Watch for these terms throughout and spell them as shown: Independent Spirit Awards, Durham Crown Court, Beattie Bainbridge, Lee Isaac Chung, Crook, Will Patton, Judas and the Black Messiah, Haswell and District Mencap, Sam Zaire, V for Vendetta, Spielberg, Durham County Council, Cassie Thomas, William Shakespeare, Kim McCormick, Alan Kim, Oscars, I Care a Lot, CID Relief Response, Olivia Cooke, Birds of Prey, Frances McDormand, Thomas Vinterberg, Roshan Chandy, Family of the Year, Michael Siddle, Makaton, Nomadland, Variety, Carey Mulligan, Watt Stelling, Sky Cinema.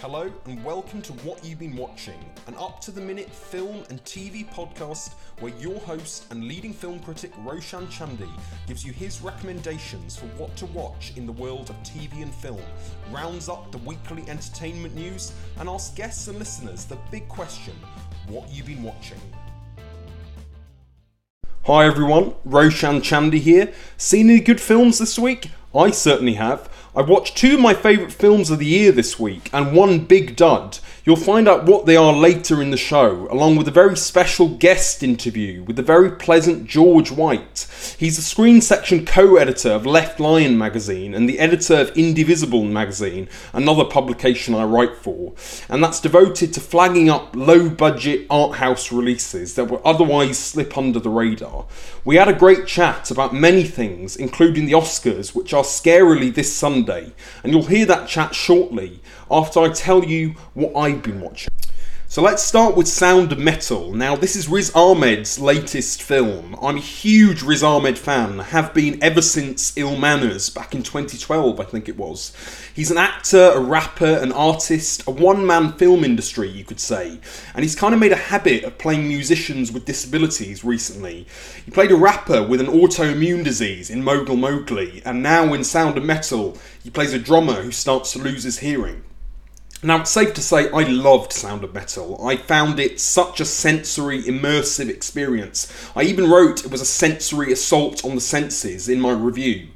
Hello and welcome to What You've Been Watching, an up-to-the-minute film and TV podcast where your host and leading film critic Roshan Chandy gives you his recommendations for what to watch in the world of TV and film, rounds up the weekly entertainment news and asks guests and listeners the big question, what you've been watching. Hi everyone, Roshan Chandy here. Seen any good films this week? I certainly have. I watched two of my favourite films of the year this week, and one big dud. You'll find out what they are later in the show, along with a very special guest interview with the very pleasant George White. He's the Screen Section co-editor of Left Lion magazine and the editor of IndieVisible magazine, another publication I write for, and that's devoted to flagging up low-budget art house releases that would otherwise slip under the radar. We had a great chat about many things, including the Oscars, which are scarily this Sunday. And you'll hear that chat shortly after I tell you what I've been watching. So let's start with Sound of Metal. Now, this is Riz Ahmed's latest film. I'm a huge Riz Ahmed fan, have been ever since Ill Manners, back in 2012, I think it was. He's an actor, a rapper, an artist, a one-man film industry, you could say. And he's kind of made a habit of playing musicians with disabilities recently. He played a rapper with an autoimmune disease in Mogul Mowgli, and now in Sound of Metal, he plays a drummer who starts to lose his hearing. Now, it's safe to say I loved Sound of Metal. I found it such a sensory, immersive experience. I even wrote it was a sensory assault on the senses in my review.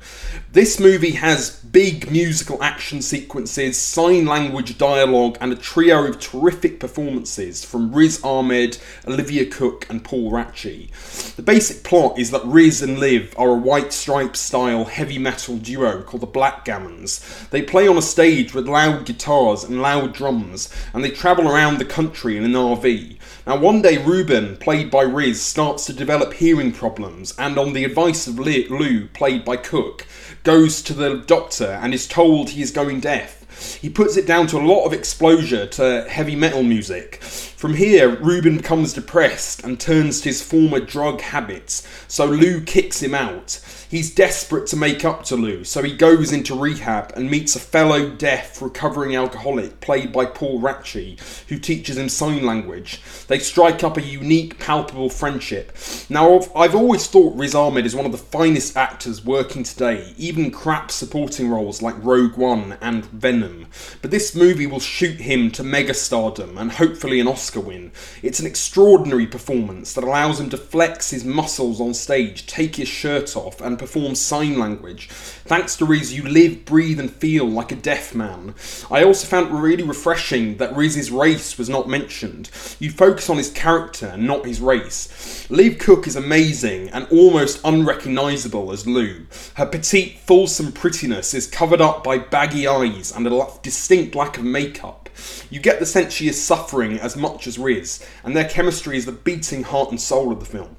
This movie has big musical action sequences, sign language dialogue, and a trio of terrific performances from Riz Ahmed, Olivia Cooke, and Paul Raci. The basic plot is that Riz and Liv are a White Stripes-style heavy metal duo called the Black Gammons. They play on a stage with loud guitars and loud drums, and they travel around the country in an RV. Now, one day Ruben, played by Riz, starts to develop hearing problems, and on the advice of Lou, played by Cook, goes to the doctor and is told he is going deaf. He puts it down to a lot of exposure to heavy metal music. From here, Ruben becomes depressed and turns to his former drug habits, so Lou kicks him out. He's desperate to make up to Lou, so he goes into rehab and meets a fellow deaf recovering alcoholic played by Paul Raci, who teaches him sign language. They strike up a unique, palpable friendship. Now, I've always thought Riz Ahmed is one of the finest actors working today, even crap supporting roles like Rogue One and Venom. But this movie will shoot him to megastardom and hopefully an Oscar win. It's an extraordinary performance that allows him to flex his muscles on stage, take his shirt off and perform sign language. Thanks to Riz, you live, breathe and feel like a deaf man. I also found it really refreshing that Riz's race was not mentioned. You focus on his character, not his race. Liv Cook is amazing and almost unrecognisable as Lou. Her petite, fulsome prettiness is covered up by baggy eyes and a distinct lack of makeup. You get the sense she is suffering as much as Riz, and their chemistry is the beating heart and soul of the film.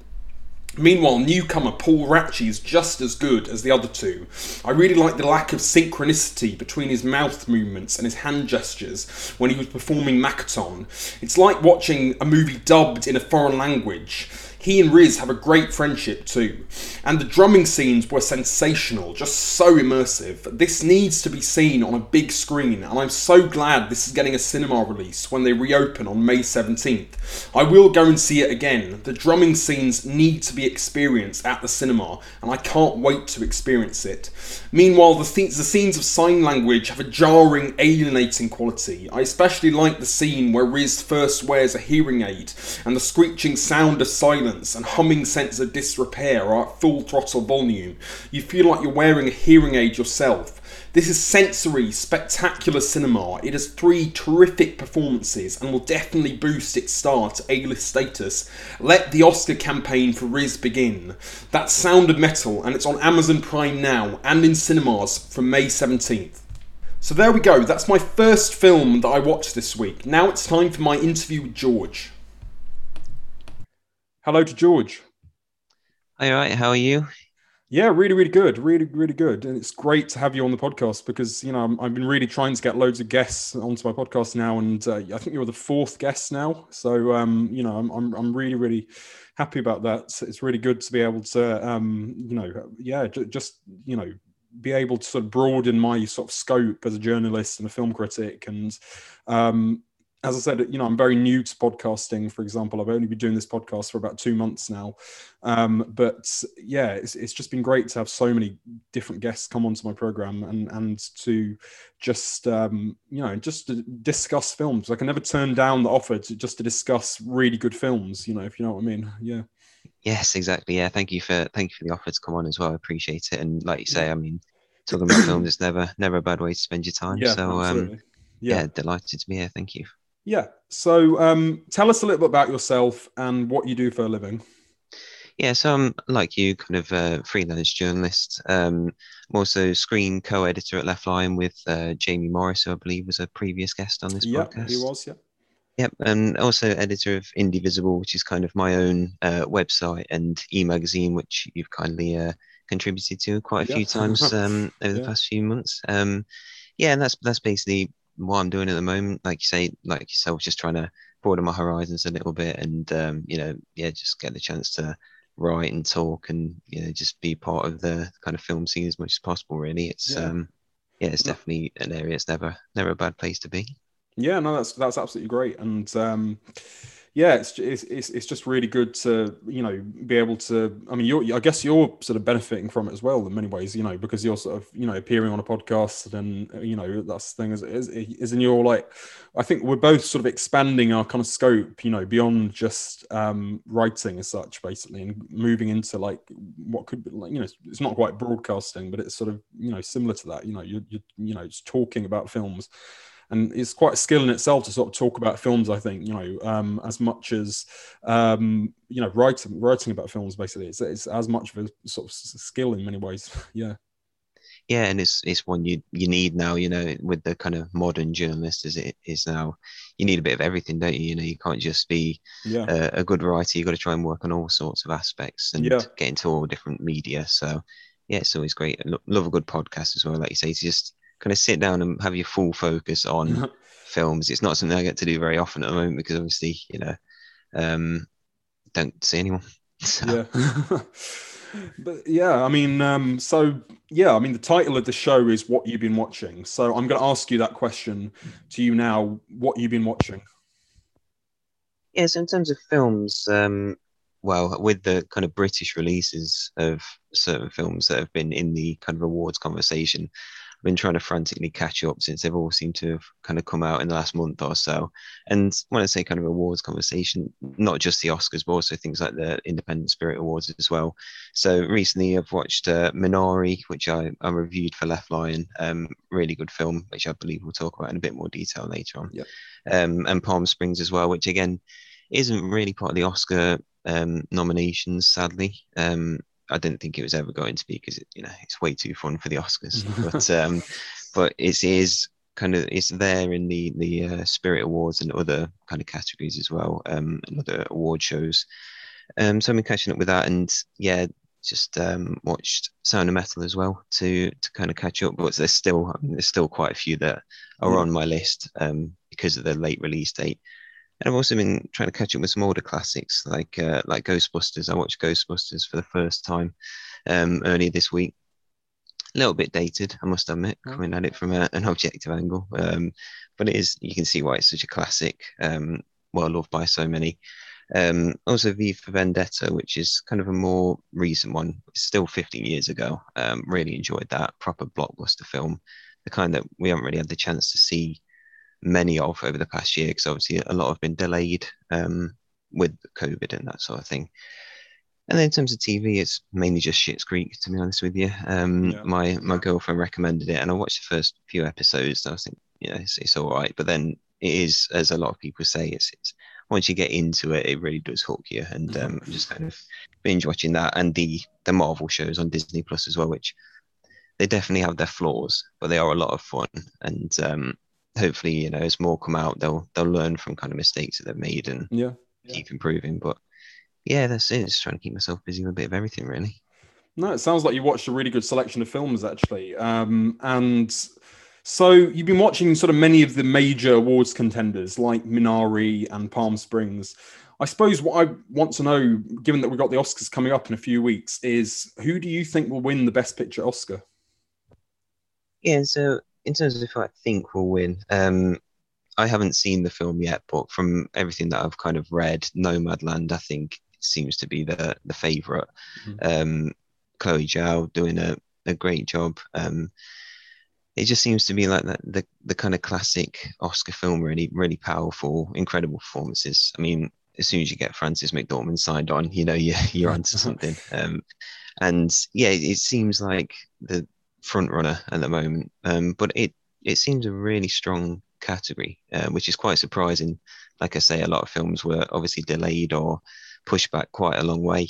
Meanwhile, newcomer Paul Raci is just as good as the other two. I really like the lack of synchronicity between his mouth movements and his hand gestures when he was performing Makaton. It's like watching a movie dubbed in a foreign language. He and Riz have a great friendship too, and the drumming scenes were sensational, just so immersive. This needs to be seen on a big screen, and I'm so glad this is getting a cinema release when they reopen on May 17th. I will go and see it again. The drumming scenes need to be experienced at the cinema, and I can't wait to experience it. Meanwhile, the scenes of sign language have a jarring, alienating quality. I especially like the scene where Riz first wears a hearing aid, and the screeching sound of silence and humming sense of disrepair are at full throttle volume. You feel like you're wearing a hearing aid yourself. This is sensory, spectacular cinema. It has three terrific performances and will definitely boost its star to A-list status. Let the Oscar campaign for Riz begin. That's Sound of Metal, and it's on Amazon Prime now and in cinemas from May 17th. So there we go, that's my first film that I watched this week. Now it's time for my interview with George. Hello to George. All right, how are you? Yeah, really, really good. Really, really good. And it's great to have you on the podcast because, you know, I've been really trying to get loads of guests onto my podcast now. And I think you're the fourth guest now. So, you know, I'm really, really happy about that. So it's really good to be able to, you know, yeah, just, you know, be able to sort of broaden my sort of scope as a journalist and a film critic. And as I said, you know, I'm very new to podcasting, for example. I've only been doing this podcast for about 2 months now. But yeah, it's just been great to have so many different guests come onto my program and to just, you know, just to discuss films. I can never turn down the offer just to discuss really good films, you know, if you know what I mean. Yeah. Yes, exactly. Yeah. Thank you for the offer to come on as well. I appreciate it. And like you say, I mean, talking about films is never a bad way to spend your time. Yeah, so yeah, delighted to be here. Thank you. Yeah. So tell us a little bit about yourself and what you do for a living. Yeah. So I'm like you, kind of a freelance journalist. I'm also screen co-editor at Left Lion with Jamie Morris, who I believe was a previous guest on this podcast. Yeah, he was. Yeah. Yep. And also editor of IndieVisible, which is kind of my own website, and e-magazine, which you've kindly contributed to quite a few times over the past few months. And that's basically what I'm doing at the moment. Like you say, like yourself, just trying to broaden my horizons a little bit, and just get the chance to write and talk, and just be part of the kind of film scene as much as possible. Really, it's definitely an area. It's never a bad place to be. Yeah, no, that's absolutely great. And it's just really good to, be able to, I mean, I guess you're sort of benefiting from it as well in many ways, because you're sort of, appearing on a podcast, and, that's the thing is in your, like, I think we're both sort of expanding our kind of scope, beyond just writing as such, basically, and moving into like what could be like, it's not quite broadcasting, but it's sort of, similar to that, you're it's talking about films. And it's quite a skill in itself to sort of talk about films, I think, as much as, writing about films, basically. It's as much of a sort of skill in many ways. Yeah. Yeah, and it's one you need now, with the kind of modern journalist as it is now. You need a bit of everything, don't you? You can't just be a good writer. You've got to try and work on all sorts of aspects and get into all different media. So, yeah, it's always great. I love a good podcast as well, like you say, to just kind of sit down and have your full focus on films. It's not something I get to do very often at the moment, because obviously, don't see anyone. So. Yeah. But yeah, I mean, the title of the show is What You've Been Watching. So I'm going to ask you that question to you now, what you've been watching. Yeah, so in terms of films, with the kind of British releases of certain films that have been in the kind of awards conversation, been trying to frantically catch up since they've all seemed to have kind of come out in the last month or so. And when I say kind of awards conversation, not just the Oscars, but also things like the Independent Spirit Awards as well. So recently I've watched Minari, which I reviewed for Left Lion, really good film, which I believe we'll talk about in a bit more detail later on. Yep. And Palm Springs as well, which again isn't really part of the Oscar nominations, sadly. I didn't think it was ever going to be, because it's way too fun for the Oscars. But it's there in the Spirit Awards and other kind of categories as well, and other award shows. So I've been catching up with that, and just watched Sound of Metal as well to kind of catch up. But there's still quite a few that are on my list because of the late release date. And I've also been trying to catch up with some older classics like Ghostbusters. I watched Ghostbusters for the first time earlier this week. A little bit dated, I must admit, coming at it from an objective angle. But it is, you can see why it's such a classic, well loved by so many. Also V for Vendetta, which is kind of a more recent one. It's still 15 years ago. Really enjoyed that, proper blockbuster film. The kind that we haven't really had the chance to see many of over the past year, because obviously a lot have been delayed with COVID and that sort of thing. And then in terms of TV, it's mainly just Schitt's Creek, to be honest with you. My girlfriend recommended it, and I watched the first few episodes, and I was thinking, it's all right. But then it is, as a lot of people say, it's once you get into it, it really does hook you. And I'm just kind of binge watching that, and the Marvel shows on Disney Plus as well, which they definitely have their flaws, but they are a lot of fun. And hopefully, as more come out, they'll learn from kind of mistakes that they've made and keep improving. But that's it. Just trying to keep myself busy with a bit of everything, really. No, it sounds like you watched a really good selection of films, actually. And so you've been watching sort of many of the major awards contenders like Minari and Palm Springs. I suppose what I want to know, given that we've got the Oscars coming up in a few weeks, is who do you think will win the Best Picture Oscar? Yeah, and so in terms of who I think will win, I haven't seen the film yet, but from everything that I've kind of read, Nomadland, I think, seems to be the favourite. Mm-hmm. Chloe Zhao doing a great job. It just seems to be like that, the kind of classic Oscar film, really, really powerful, incredible performances. I mean, as soon as you get Frances McDormand signed on, you know, you're onto something. And yeah, it seems like the front runner at the moment. But it seems a really strong category, which is quite surprising. Like I say, a lot of films were obviously delayed or pushed back quite a long way.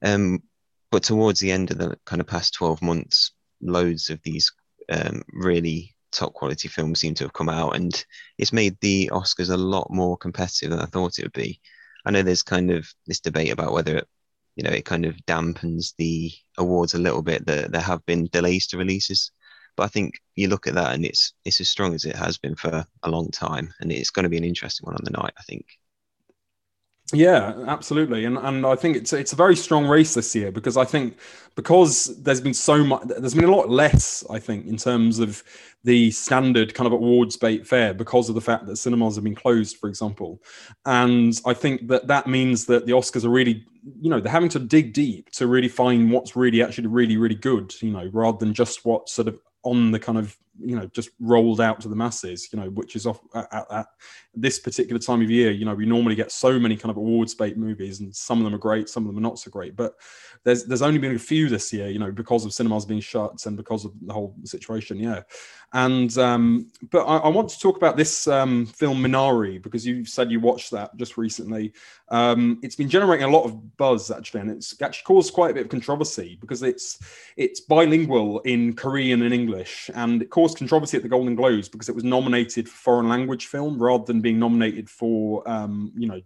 But towards the end of the kind of past 12 months, loads of these really top quality films seem to have come out, and it's made the Oscars a lot more competitive than I thought it would be. I know there's kind of this debate about whether it kind of dampens the awards a little bit that there have been delays to releases, but I think you look at that and it's as strong as it has been for a long time, and it's going to be an interesting one on the night, I think. Yeah, absolutely. And I think it's a very strong race this year, because I think there's been a lot less, I think, in terms of the standard kind of awards bait fair, because of the fact that cinemas have been closed, for example. And I think that means that the Oscars are really, they're having to dig deep to really find what's really actually really, really good, rather than just what's sort of on the kind of, just rolled out to the masses, which is off at this particular time of year. We normally get so many kind of awards bait movies, and some of them are great, some of them are not so great, but there's only been a few this year, because of cinemas being shut and because of the whole situation. Yeah. And but I want to talk about this film Minari, because you said you watched that just recently. It's been generating a lot of buzz, actually, and it's actually caused quite a bit of controversy, because it's bilingual in Korean and English, and it caused controversy at the Golden Globes because it was nominated for foreign language film rather than being nominated for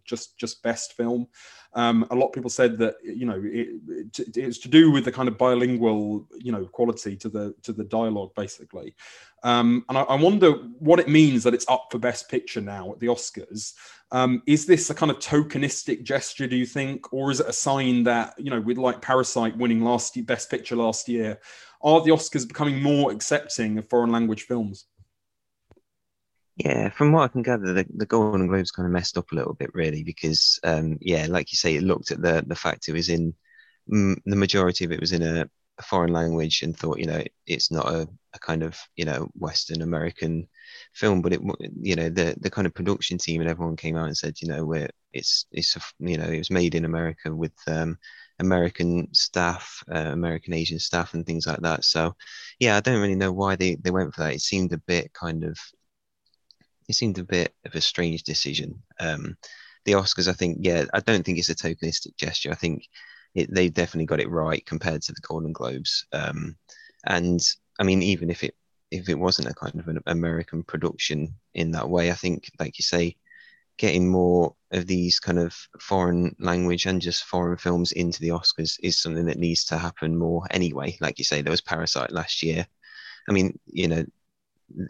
just best film. A lot of people said that it's to do with the kind of bilingual quality to the dialogue, basically. And I wonder what it means that it's up for Best Picture now at the Oscars. Is this a kind of tokenistic gesture, do you think? Or is it a sign that, with like Parasite winning Best Picture last year, are the Oscars becoming more accepting of foreign language films? Yeah, from what I can gather, the Golden Globes kind of messed up a little bit, really, because, like you say, it looked at the fact it was in, the majority of it was in a foreign language, and thought, it's not a kind of, Western American film, but it, the kind of production team and everyone came out and said, it was made in America with American staff, American Asian staff and things like that. So, yeah, I don't really know why they went for that. It seemed a bit of a strange decision. The Oscars, I think, I don't think it's a tokenistic gesture. I think they definitely got it right compared to the Golden Globes. And I mean, even if it wasn't a kind of an American production in that way, I think, like you say, getting more of these kind of foreign language and just foreign films into the Oscars is something that needs to happen more anyway. Like you say, there was Parasite last year. I mean,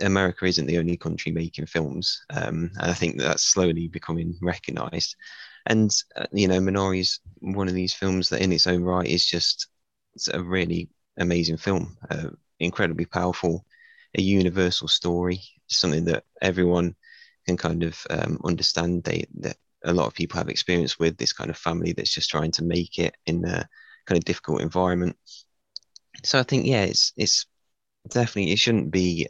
America isn't the only country making films. And I think that's slowly becoming recognised. And, Minari's one of these films that in its own right is just, it's a really amazing film, incredibly powerful, a universal story, something that everyone can kind of understand. That a lot of people have experience with, this kind of family that's just trying to make it in a kind of difficult environment. So I think, it's definitely, it shouldn't be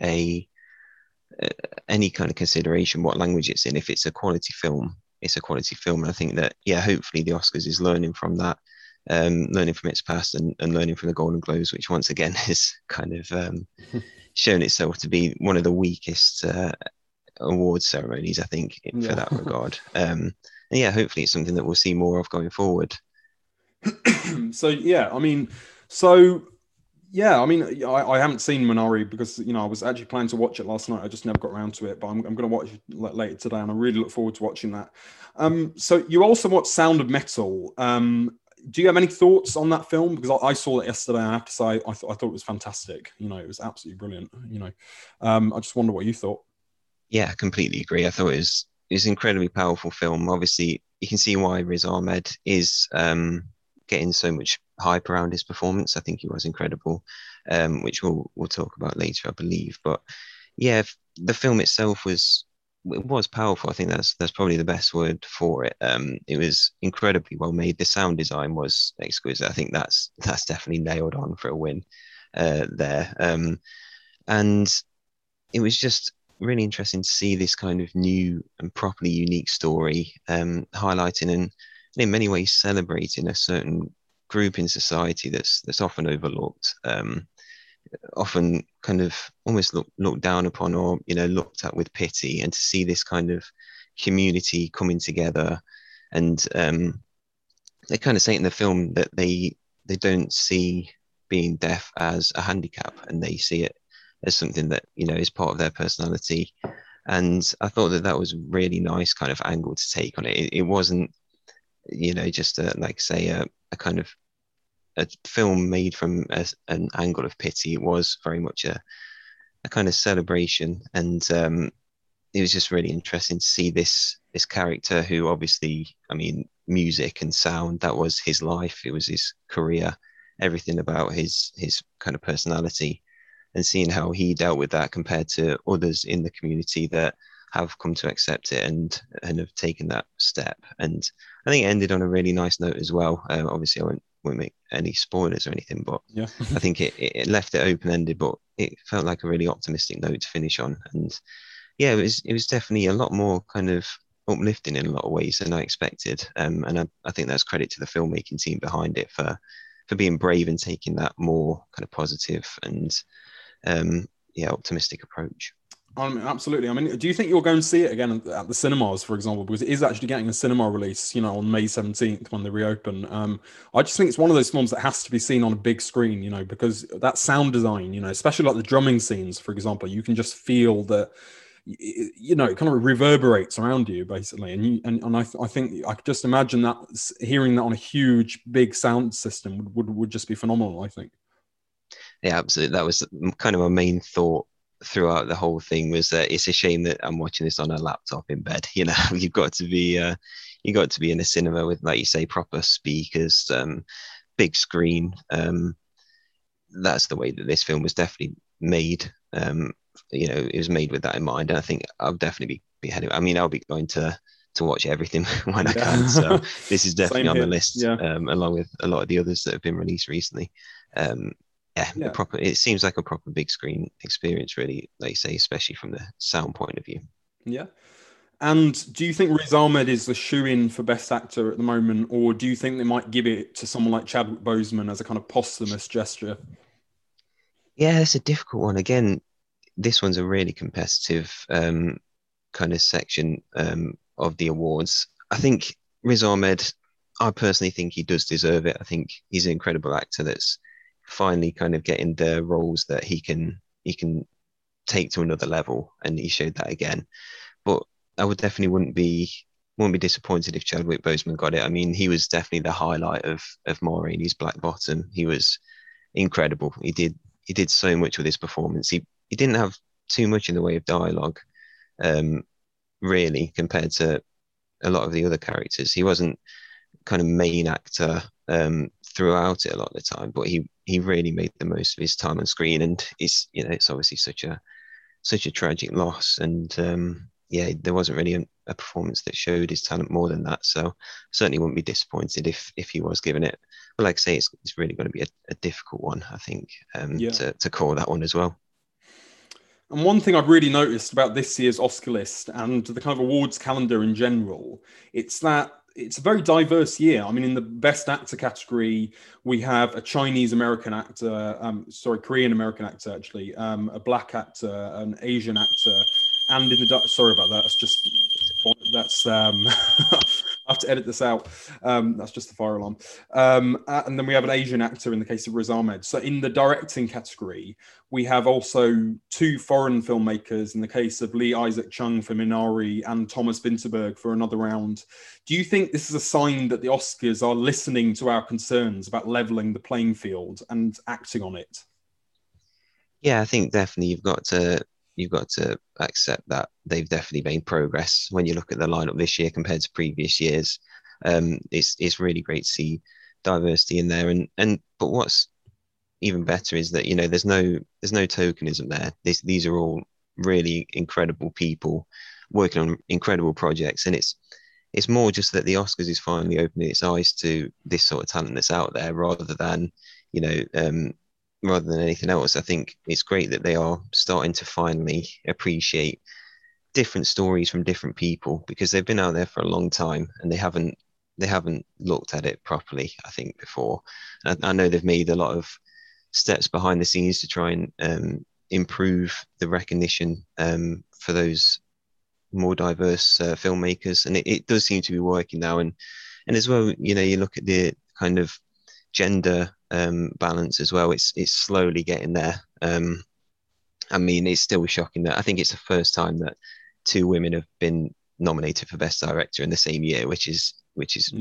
any kind of consideration what language it's in. If it's a quality film, it's a quality film. And I think that, hopefully the Oscars is learning from that, learning from its past and learning from the Golden Globes, which once again has kind of shown itself to be one of the weakest award ceremonies, I think, for that regard. Hopefully it's something that we'll see more of going forward. I haven't seen Minari because, I was actually planning to watch it last night. I just never got around to it, but I'm going to watch it later today, and I really look forward to watching that. So you also watched Sound of Metal. Do you have any thoughts on that film? Because I saw it yesterday, and I have to say, I thought it was fantastic. It was absolutely brilliant. I just wonder what you thought. Yeah, I completely agree. I thought it was an incredibly powerful film. Obviously, you can see why Riz Ahmed is getting so much hype around his performance. I think he was incredible, which we'll talk about later, I believe. But yeah, the film itself was powerful. I think that's probably the best word for it. It was incredibly well made. The sound design was exquisite. I think that's definitely nailed on for a win there. And it was just really interesting to see this kind of new and properly unique story, highlighting and in many ways celebrating a certain group in society that's often overlooked, often kind of almost looked down upon, or looked at with pity. And to see this kind of community coming together, and they kind of say in the film that they don't see being deaf as a handicap, and they see it as something that is part of their personality. And I thought that was a really nice kind of angle to take on it. It wasn't just a kind of a film made from an angle of pity. It was very much a kind of celebration. And it was just really interesting to see this character who, obviously, music and sound, that was his life, it was his career, everything about his kind of personality, and seeing how he dealt with that compared to others in the community that have come to accept it and have taken that step. And I think it ended on a really nice note as well. Obviously, I won't make any spoilers or anything, but yeah. I think it left it open-ended, but it felt like a really optimistic note to finish on. And yeah, it was definitely a lot more kind of uplifting in a lot of ways than I expected. And I think that's credit to the filmmaking team behind it for being brave and taking that more kind of positive and optimistic approach. Absolutely. Do you think you'll go and see it again at the cinemas, for example? Because it is actually getting a cinema release, on May 17th when they reopen. I just think it's one of those films that has to be seen on a big screen, because that sound design, especially like the drumming scenes, for example, you can just feel that, it kind of reverberates around you, basically. And I think I could just imagine that hearing that on a huge, big sound system would just be phenomenal, I think. Yeah, absolutely. That was kind of my main thought throughout the whole thing, was that it's a shame that I'm watching this on a laptop in bed. You've got to be in a cinema with, like you say, proper speakers, big screen. That's the way that this film was definitely made. It was made with that in mind. And I think I'll definitely be heading. I'll be going to watch everything when I can. So this is definitely on the list, along with a lot of the others that have been released recently. It seems like a proper big screen experience, really, like you say, especially from the sound point of view. Yeah. And do you think Riz Ahmed is the shoe-in for Best Actor at the moment, or do you think they might give it to someone like Chadwick Boseman as a kind of posthumous gesture? Yeah, it's a difficult one. Again, this one's a really competitive kind of section of the awards. I think Riz Ahmed, I personally think he does deserve it. I think he's an incredible actor that's finally kind of getting the roles that he can take to another level, and he showed that again. But I wouldn't be disappointed if Chadwick Boseman got it. He was definitely the highlight of Ma Rainey's Black Bottom. He was incredible. He did so much with his performance. He didn't have too much in the way of dialogue, really, compared to a lot of the other characters. He wasn't kind of main actor throughout it a lot of the time, but he really made the most of his time on screen. And it's obviously such a tragic loss. And there wasn't really a performance that showed his talent more than that. So certainly wouldn't be disappointed if he was given it. But like I say, it's really going to be a difficult one, I think, to call that one as well. And one thing I've really noticed about this year's Oscar list and the kind of awards calendar in general, it's that it's a very diverse year. In the Best Actor category, we have a Korean-American actor, actually, a black actor, an Asian actor, and sorry about that. I have to edit this out. That's just the fire alarm. And then we have an Asian actor in the case of Riz Ahmed. So in the directing category, we have also two foreign filmmakers in the case of Lee Isaac Chung for Minari and Thomas Vinterberg for Another Round. Do you think this is a sign that the Oscars are listening to our concerns about leveling the playing field and acting on it? Yeah, I think definitely you've got to accept that they've definitely made progress. When you look at the lineup this year compared to previous years, it's really great to see diversity in there, but what's even better is that, you know, there's no tokenism there. These are all really incredible people working on incredible projects, and it's more just that the Oscars is finally opening its eyes to this sort of talent that's out there, rather than, you know, rather than anything else. I think it's great that they are starting to finally appreciate different stories from different people, because they've been out there for a long time and they haven't looked at it properly, I think, before. I know they've made a lot of steps behind the scenes to try and improve the recognition for those more diverse filmmakers, and it does seem to be working now. And as well, you know, you look at the kind of gender balance as well, it's slowly getting there. I mean, it's still shocking that I think it's the first time that two women have been nominated for Best Director in the same year, which is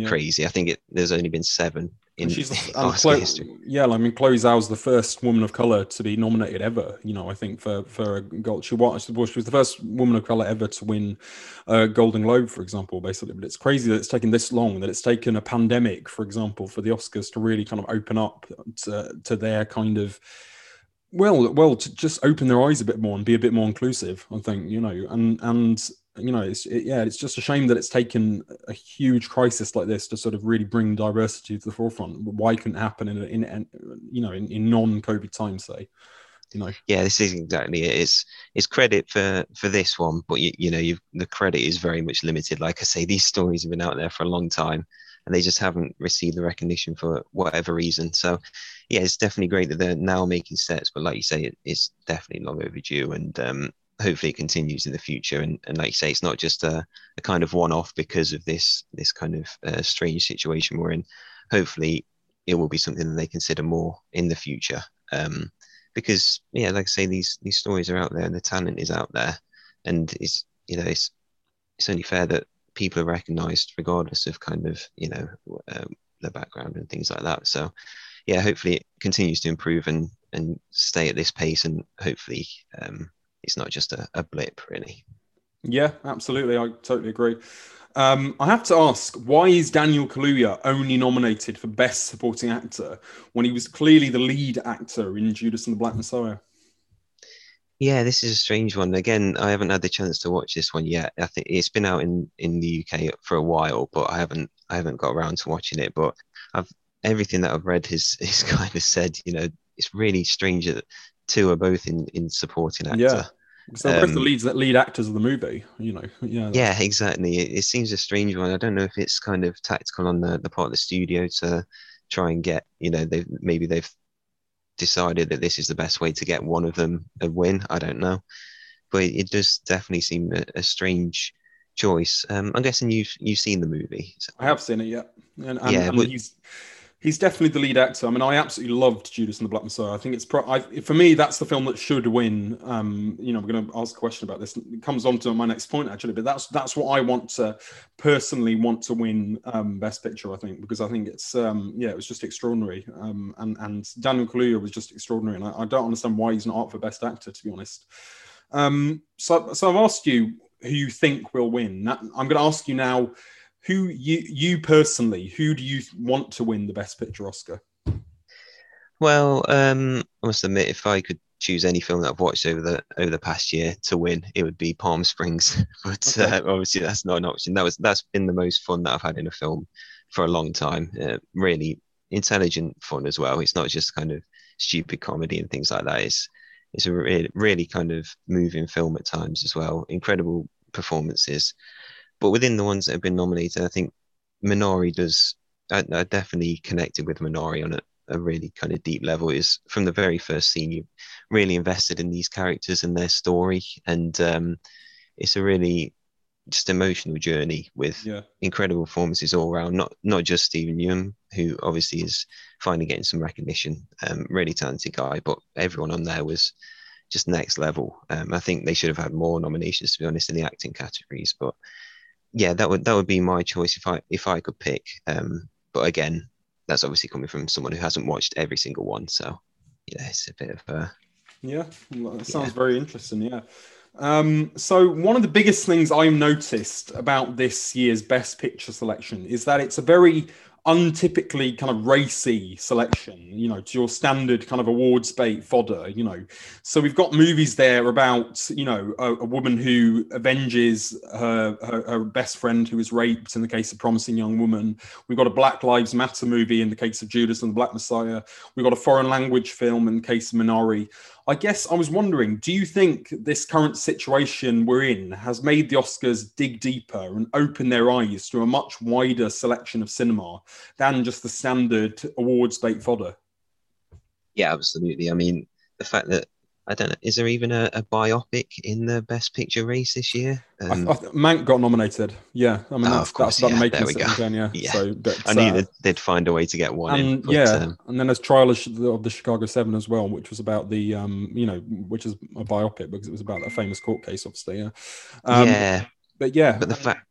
crazy. I think there's only been 7 in Oscar history. Yeah, I mean, Chloe Zhao's the first woman of color to be nominated ever. You know, I think for a gold, she was the first woman of color ever to win a Golden Globe, for example. Basically, but it's crazy that it's taken this long, that it's taken a pandemic, for example, for the Oscars to really kind of open up to their kind of. Well, to just open their eyes a bit more and be a bit more inclusive, I think, you know, and you know, it's just a shame that it's taken a huge crisis like this to sort of really bring diversity to the forefront. Why couldn't it happen in non-COVID times, say, you know? Yeah, this is exactly it. It's credit for this one, but the credit is very much limited. Like I say, these stories have been out there for a long time, and they just haven't received the recognition for whatever reason. So, yeah, it's definitely great that they're now making steps. But like you say, it's definitely long overdue, and hopefully it continues in the future. And like you say, it's not just a kind of one-off because of this kind of strange situation we're in. Hopefully it will be something that they consider more in the future. Because, yeah, like I say, these stories are out there and the talent is out there. And it's, you know, it's only fair that people are recognized regardless of kind of, you know, their background and things like that. So yeah, hopefully it continues to improve and stay at this pace, and hopefully it's not just a blip, really. Yeah, absolutely, I totally agree. I have to ask, why is Daniel Kaluuya only nominated for Best Supporting Actor when he was clearly the lead actor in Judas and the Black Messiah? Yeah, this is a strange one. Again, I haven't had the chance to watch this one yet. I think it's been out in the UK for a while, but I haven't got around to watching it. But everything that I've read is kind of said, you know, it's really strange that two are both in supporting actor. Yeah, so both the lead actors of the movie, you know. Yeah, yeah, exactly. It seems a strange one. I don't know if it's kind of tactical on the part of the studio to try and get, you know, they've decided that this is the best way to get one of them a win. I don't know, but it does definitely seem a strange choice. I'm guessing you've seen the movie. So. I have seen it, yeah. He's definitely the lead actor. I mean, I absolutely loved Judas and the Black Messiah. I think it's for me, that's the film that should win. You know, I'm going to ask a question about this. It comes on to my next point, actually, but that's what I personally want to win Best Picture, I think, because I think it's, it was just extraordinary. And Daniel Kaluuya was just extraordinary. And I don't understand why he's not up for Best Actor, to be honest. So I've asked you who you think will win. I'm going to ask you now, who do you want to win the Best Picture Oscar? Well, I must admit, if I could choose any film that I've watched over the past year to win, it would be Palm Springs. But okay. Obviously, that's not an option. That's been the most fun that I've had in a film for a long time. Really intelligent fun as well. It's not just kind of stupid comedy and things like that. It's a really kind of moving film at times as well. Incredible performances. But within the ones that have been nominated, I think Minari does. I definitely connected with Minari on a really kind of deep level. Is from the very first scene, you're really invested in these characters and their story, and it's a really just emotional journey with incredible performances all around. Not just Stephen Yeun, who obviously is finally getting some recognition. Really talented guy, but everyone on there was just next level. I think they should have had more nominations, to be honest, in the acting categories, but. Yeah, that would be my choice if I could pick. But again, that's obviously coming from someone who hasn't watched every single one. So, yeah, it's a bit of a... Yeah, that sounds very interesting, yeah. So one of the biggest things I've noticed about this year's Best Picture selection is that it's a very untypically kind of racy selection, you know, to your standard kind of awards bait fodder, you know. So we've got movies there about, you know, a woman who avenges her best friend who was raped in the case of Promising Young Woman. We've got a Black Lives Matter movie in the case of Judas and the Black Messiah. We've got a foreign language film in the case of Minari. I guess I was wondering, do you think this current situation we're in has made the Oscars dig deeper and open their eyes to a much wider selection of cinema than just the standard awards bait fodder? Yeah, absolutely. I mean, the fact that, I don't know, is there even a biopic in the Best Picture race this year? Mank got nominated. Yeah, I mean, that's making sense. So, but, I knew they'd find a way to get one. And, in, but, yeah, and then there's Trial of the Chicago 7 as well, which was about the, you know, which is a biopic because it was about a famous court case, obviously. Yeah. But the fact.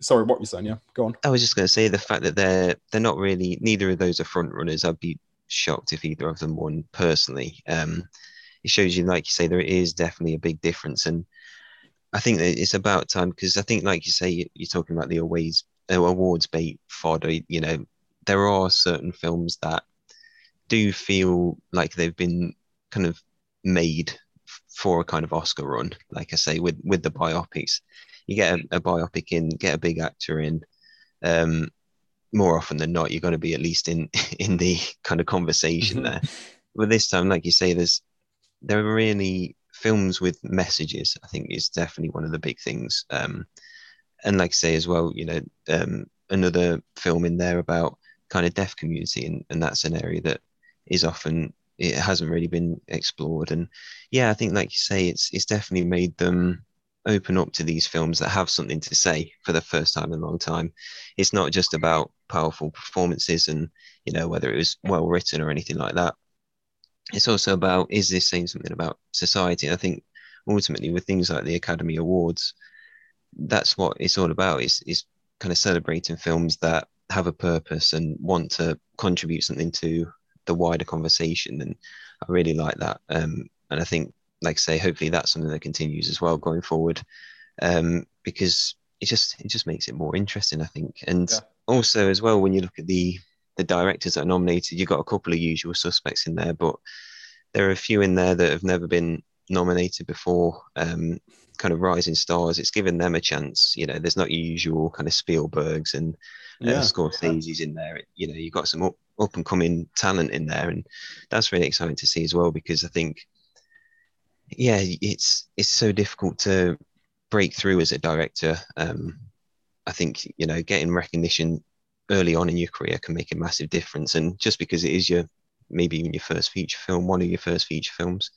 Sorry, what were you saying? Yeah, go on. I was just going to say the fact that they're not really, neither of those are front runners. I'd be shocked if either of them won personally. It shows you, like you say, there is definitely a big difference. And I think that it's about time, because I think, like you say, you're talking about the awards bait fodder. You know, there are certain films that do feel like they've been kind of made for a kind of Oscar run. Like I say, with the biopics, you get a biopic in, get a big actor in. More often than not, you're going to be at least in the kind of conversation there. But this time, like you say, there are really films with messages, I think, is definitely one of the big things. And like I say as well, you know, another film in there about kind of deaf community, and that's an area that is often, it hasn't really been explored. And yeah, I think, like you say, it's definitely made them open up to these films that have something to say for the first time in a long time. It's not just about powerful performances and, you know, whether it was well written or anything like that. It's also about, is this saying something about society? And I think ultimately with things like the Academy Awards, that's what it's all about, is kind of celebrating films that have a purpose and want to contribute something to the wider conversation. And I really like that. And I think, like I say, hopefully that's something that continues as well going forward, because it just makes it more interesting, I think. And yeah. Also as well, when you look at the directors that are nominated, you've got a couple of usual suspects in there, but there are a few in there that have never been nominated before, kind of rising stars. It's given them a chance. You know, there's not your usual kind of Spielbergs and Scorsese's in there. You know, you've got some up-and-coming talent in there, and that's really exciting to see as well, because I think, yeah, it's so difficult to break through as a director. I think, you know, getting recognition early on in your career can make a massive difference. And just because it is maybe even your first feature film, one of your first feature films,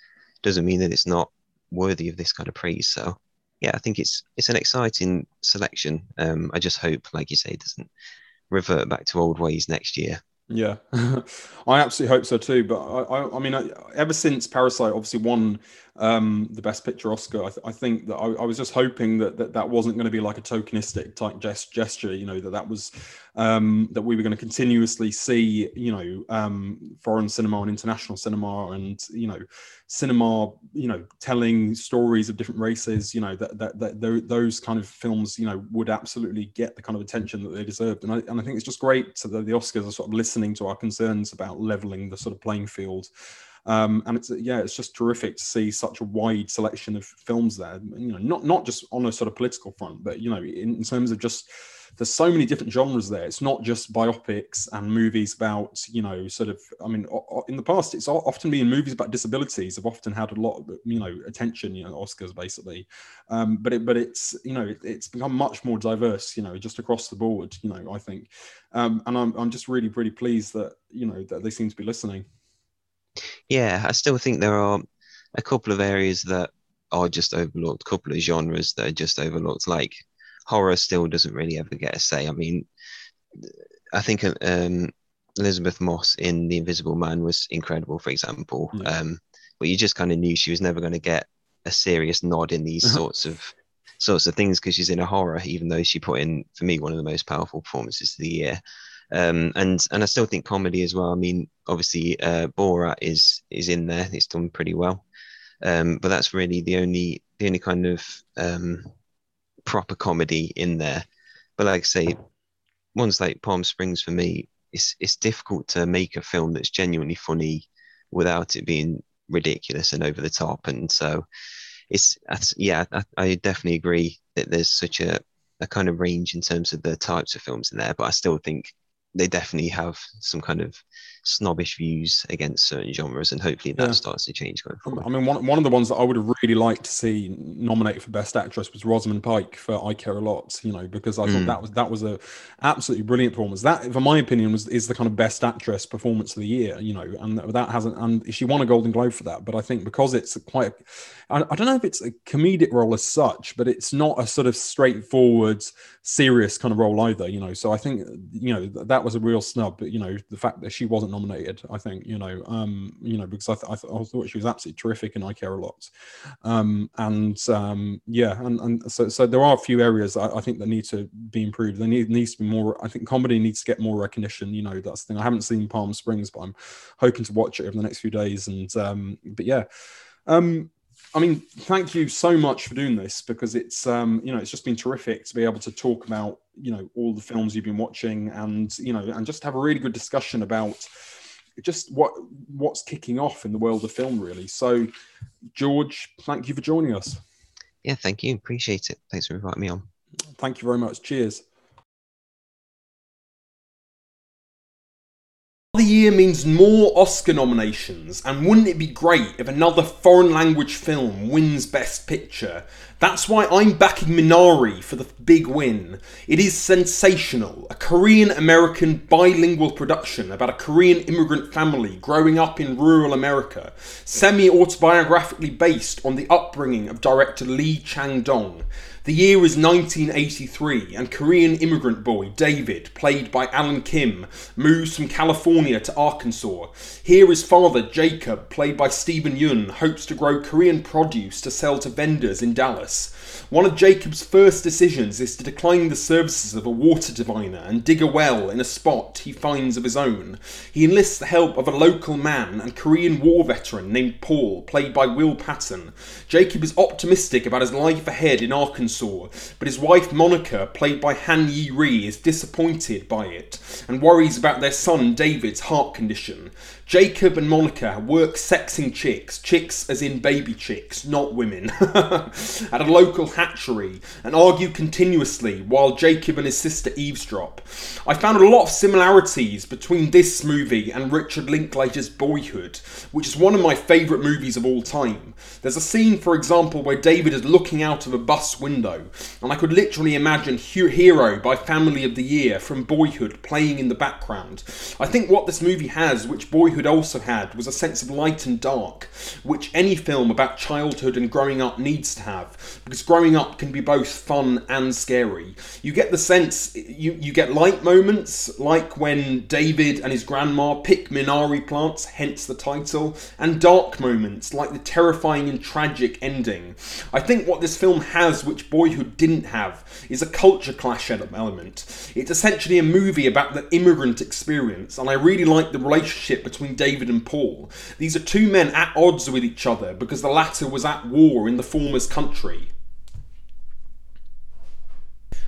doesn't mean that it's not worthy of this kind of praise. So yeah, I think it's an exciting selection. I just hope, like you say, it doesn't revert back to old ways next year. Yeah, I absolutely hope so too. But I mean, ever since Parasite obviously won the Best Picture Oscar, I think that I was just hoping that wasn't going to be like a tokenistic type gesture, you know, that was that we were going to continuously see, you know, foreign cinema and international cinema and, you know, cinema, you know, telling stories of different races, you know, that those kind of films, you know, would absolutely get the kind of attention that they deserved. And I think it's just great that the Oscars are sort of listening to our concerns about leveling the sort of playing field. And it's just terrific to see such a wide selection of films there, you know, not just on a sort of political front, but, you know, in terms of just, there's so many different genres there. It's not just biopics and movies about, you know, sort of, I mean, in the past, it's often been movies about disabilities have often had a lot of, you know, attention, you know, Oscars basically. But it's, you know, it's become much more diverse, you know, just across the board, you know, I think. And I'm just really, really pleased that, you know, that they seem to be listening. Yeah, I still think there are a couple of areas that are just overlooked, a couple of genres that are just overlooked, like horror still doesn't really ever get a say. I mean, I think Elizabeth Moss in The Invisible Man was incredible, for example. Yeah. But you just kind of knew she was never going to get a serious nod in these sorts of things because she's in a horror, even though she put in, for me, one of the most powerful performances of the year. And I still think comedy as well. I mean, obviously, Borat is in there. It's done pretty well. But that's really the only kind of proper comedy in there. But like I say, ones like Palm Springs, for me, it's difficult to make a film that's genuinely funny without it being ridiculous and over the top. And so I definitely agree that there's such a kind of range in terms of the types of films in there, but I still think they definitely have some kind of snobbish views against certain genres, and hopefully that starts to change going forward. I mean, one of the ones that I would have really liked to see nominated for Best Actress was Rosamund Pike for I Care a Lot, you know, because I thought that was a absolutely brilliant performance. That, for my opinion, is the kind of Best Actress performance of the year, you know, and that hasn't, and she won a Golden Globe for that, but I think because it's quite, I don't know if it's a comedic role as such, but it's not a sort of straightforward, serious kind of role either, you know, so I think, you know, that was a real snub, but, you know, the fact that she wasn't nominated, I think, you know, because I thought she was absolutely terrific in I Care a Lot. So there are a few areas I think that need to be improved. There needs to be more, I think comedy needs to get more recognition, you know, that's the thing. I haven't seen Palm Springs, but I'm hoping to watch it over the next few days. And, I mean, thank you so much for doing this, because it's, you know, it's just been terrific to be able to talk about, you know, all the films you've been watching, and, you know, and just have a really good discussion about just what's kicking off in the world of film, really. So, George, thank you for joining us. Yeah, thank you. Appreciate it. Thanks for inviting me on. Thank you very much. Cheers. The year means more Oscar nominations, and wouldn't it be great if another foreign language film wins Best Picture? That's why I'm backing Minari for the big win. It is sensational, a Korean-American bilingual production about a Korean immigrant family growing up in rural America, semi-autobiographically based on the upbringing of director Lee Chang-dong. The year is 1983, and Korean immigrant boy David, played by Alan Kim, moves from California to Arkansas. Here his father, Jacob, played by Stephen Yun, hopes to grow Korean produce to sell to vendors in Dallas. One of Jacob's first decisions is to decline the services of a water diviner and dig a well in a spot he finds of his own. He enlists the help of a local man and Korean war veteran named Paul, played by Will Patton. Jacob is optimistic about his life ahead in Arkansas, but his wife Monica, played by Han Yi-ri, is disappointed by it and worries about their son David's heart condition. Jacob and Monica work sexing chicks as in baby chicks, not women, at a local hatchery, and argue continuously while Jacob and his sister eavesdrop. I found a lot of similarities between this movie and Richard Linklater's Boyhood, which is one of my favourite movies of all time. There's a scene, for example, where David is looking out of a bus window, and I could literally imagine Hero by Family of the Year from Boyhood playing in the background. I think what this movie has, which Boyhood also had, was a sense of light and dark, which any film about childhood and growing up needs to have, because growing up can be both fun and scary. You get the sense, you get light moments, like when David and his grandma pick Minari plants, hence the title, and dark moments, like the terrifying and tragic ending. I think what this film has, which Boyhood didn't have, is a culture clash element. It's essentially a movie about the immigrant experience, and I really like the relationship between David and Paul. These are two men at odds with each other because the latter was at war in the former's country.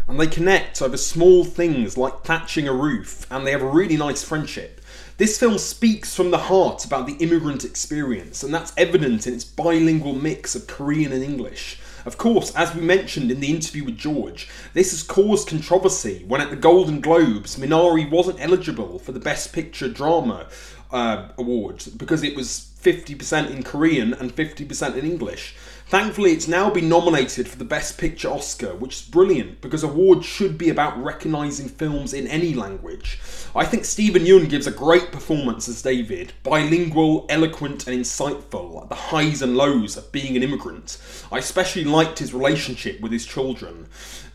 And they connect over small things like thatching a roof, and they have a really nice friendship. This film speaks from the heart about the immigrant experience, and that's evident in its bilingual mix of Korean and English. Of course, as we mentioned in the interview with George, this has caused controversy when at the Golden Globes, Minari wasn't eligible for the Best Picture Drama award because it was 50% in Korean and 50% in English. Thankfully, it's now been nominated for the Best Picture Oscar, which is brilliant because awards should be about recognising films in any language. I think Stephen Yeun gives a great performance as David, bilingual, eloquent and insightful at the highs and lows of being an immigrant. I especially liked his relationship with his children.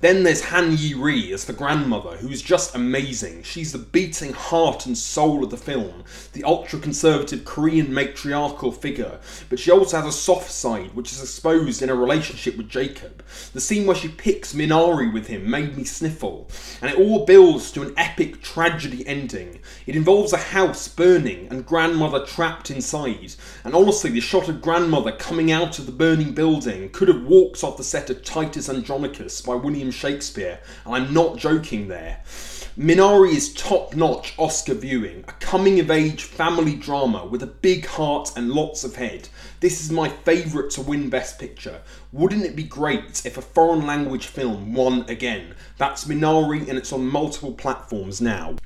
Then there's Han Yi-ri as the grandmother, who is just amazing. She's the beating heart and soul of the film, the ultra-conservative Korean matriarchal figure, but she also has a soft side, which is exposed in her relationship with Jacob. The scene where she picks Minari with him made me sniffle, and it all builds to an epic tragedy ending. It involves a house burning and grandmother trapped inside, and honestly, the shot of grandmother coming out of the burning building could have walked off the set of Titus Andronicus by William Shakespeare, and I'm not joking there. Minari is top-notch Oscar viewing, a coming-of-age family drama with a big heart and lots of head. This is my favourite to win Best Picture. Wouldn't it be great if a foreign language film won again? That's Minari and it's on multiple platforms now.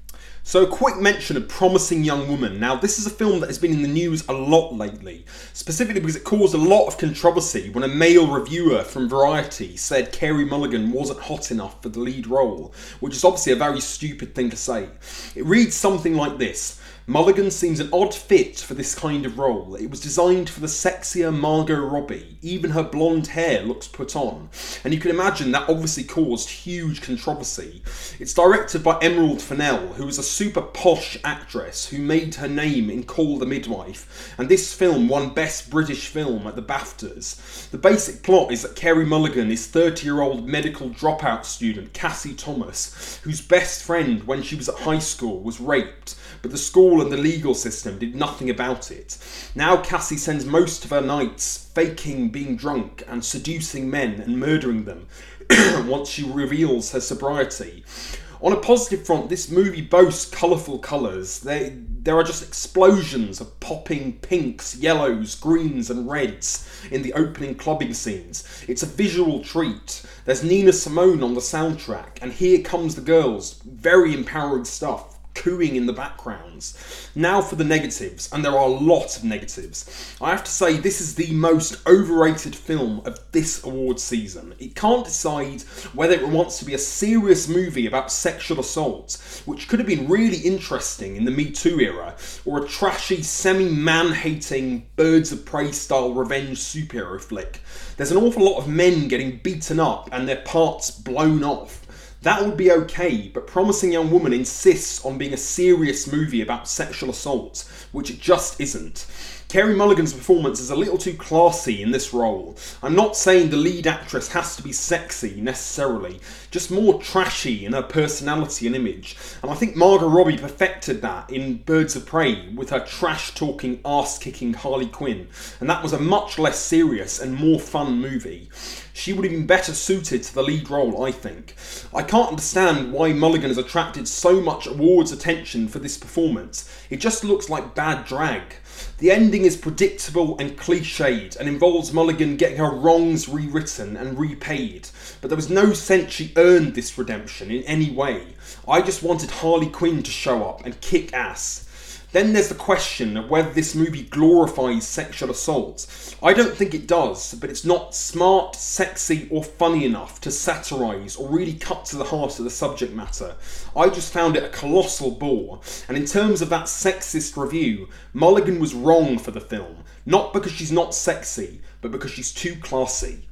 So a quick mention of Promising Young Woman. Now this is a film that has been in the news a lot lately, specifically because it caused a lot of controversy when a male reviewer from Variety said Carey Mulligan wasn't hot enough for the lead role, which is obviously a very stupid thing to say. It reads something like this: Mulligan seems an odd fit for this kind of role. It was designed for the sexier Margot Robbie. Even her blonde hair looks put on. And you can imagine that obviously caused huge controversy. It's directed by Emerald Fennell, who is a super posh actress who made her name in Call the Midwife. And this film won Best British Film at the BAFTAs. The basic plot is that Carey Mulligan is 30-year-old medical dropout student Cassie Thomas, whose best friend when she was at high school was raped, but the school and the legal system did nothing about it. Now Cassie sends most of her nights faking being drunk and seducing men and murdering them once she reveals her sobriety. On a positive front, this movie boasts colourful colours. There are just explosions of popping pinks, yellows, greens and reds in the opening clubbing scenes. It's a visual treat. There's Nina Simone on the soundtrack, and Here Comes the Girls, very empowering stuff, cooing in the backgrounds. Now for the negatives, and there are a lot of negatives. I have to say this is the most overrated film of this award season. It can't decide whether it wants to be a serious movie about sexual assault, which could have been really interesting in the Me Too era, or a trashy, semi-man-hating, Birds of Prey style revenge superhero flick. There's an awful lot of men getting beaten up and their parts blown off. That would be okay, but Promising Young Woman insists on being a serious movie about sexual assault, which it just isn't. Carey Mulligan's performance is a little too classy in this role. I'm not saying the lead actress has to be sexy, necessarily, just more trashy in her personality and image. And I think Margot Robbie perfected that in Birds of Prey with her trash-talking, ass-kicking Harley Quinn, and that was a much less serious and more fun movie. She would have been better suited to the lead role, I think. I can't understand why Mulligan has attracted so much awards attention for this performance. It just looks like bad drag. The ending is predictable and cliched and involves Mulligan getting her wrongs rewritten and repaid, but there was no sense she earned this redemption in any way. I just wanted Harley Quinn to show up and kick ass. Then there's the question of whether this movie glorifies sexual assault. I don't think it does, but it's not smart, sexy or funny enough to satirise or really cut to the heart of the subject matter. I just found it a colossal bore, and in terms of that sexist review, Mulligan was wrong for the film, not because she's not sexy, but because she's too classy.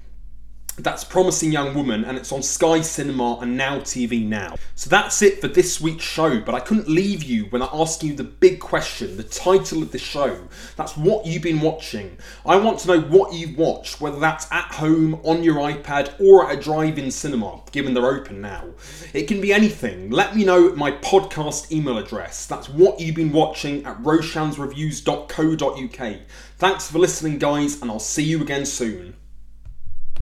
That's Promising Young Woman, and it's on Sky Cinema and Now TV Now. So that's it for this week's show, but I couldn't leave you without asking you the big question, the title of the show. That's what you've been watching. I want to know what you've watched, whether that's at home, on your iPad, or at a drive-in cinema, given they're open now. It can be anything. Let me know at my podcast email address. That's whatyou'vebeenwatching@roshansreviews.co.uk. Thanks for listening, guys, and I'll see you again soon.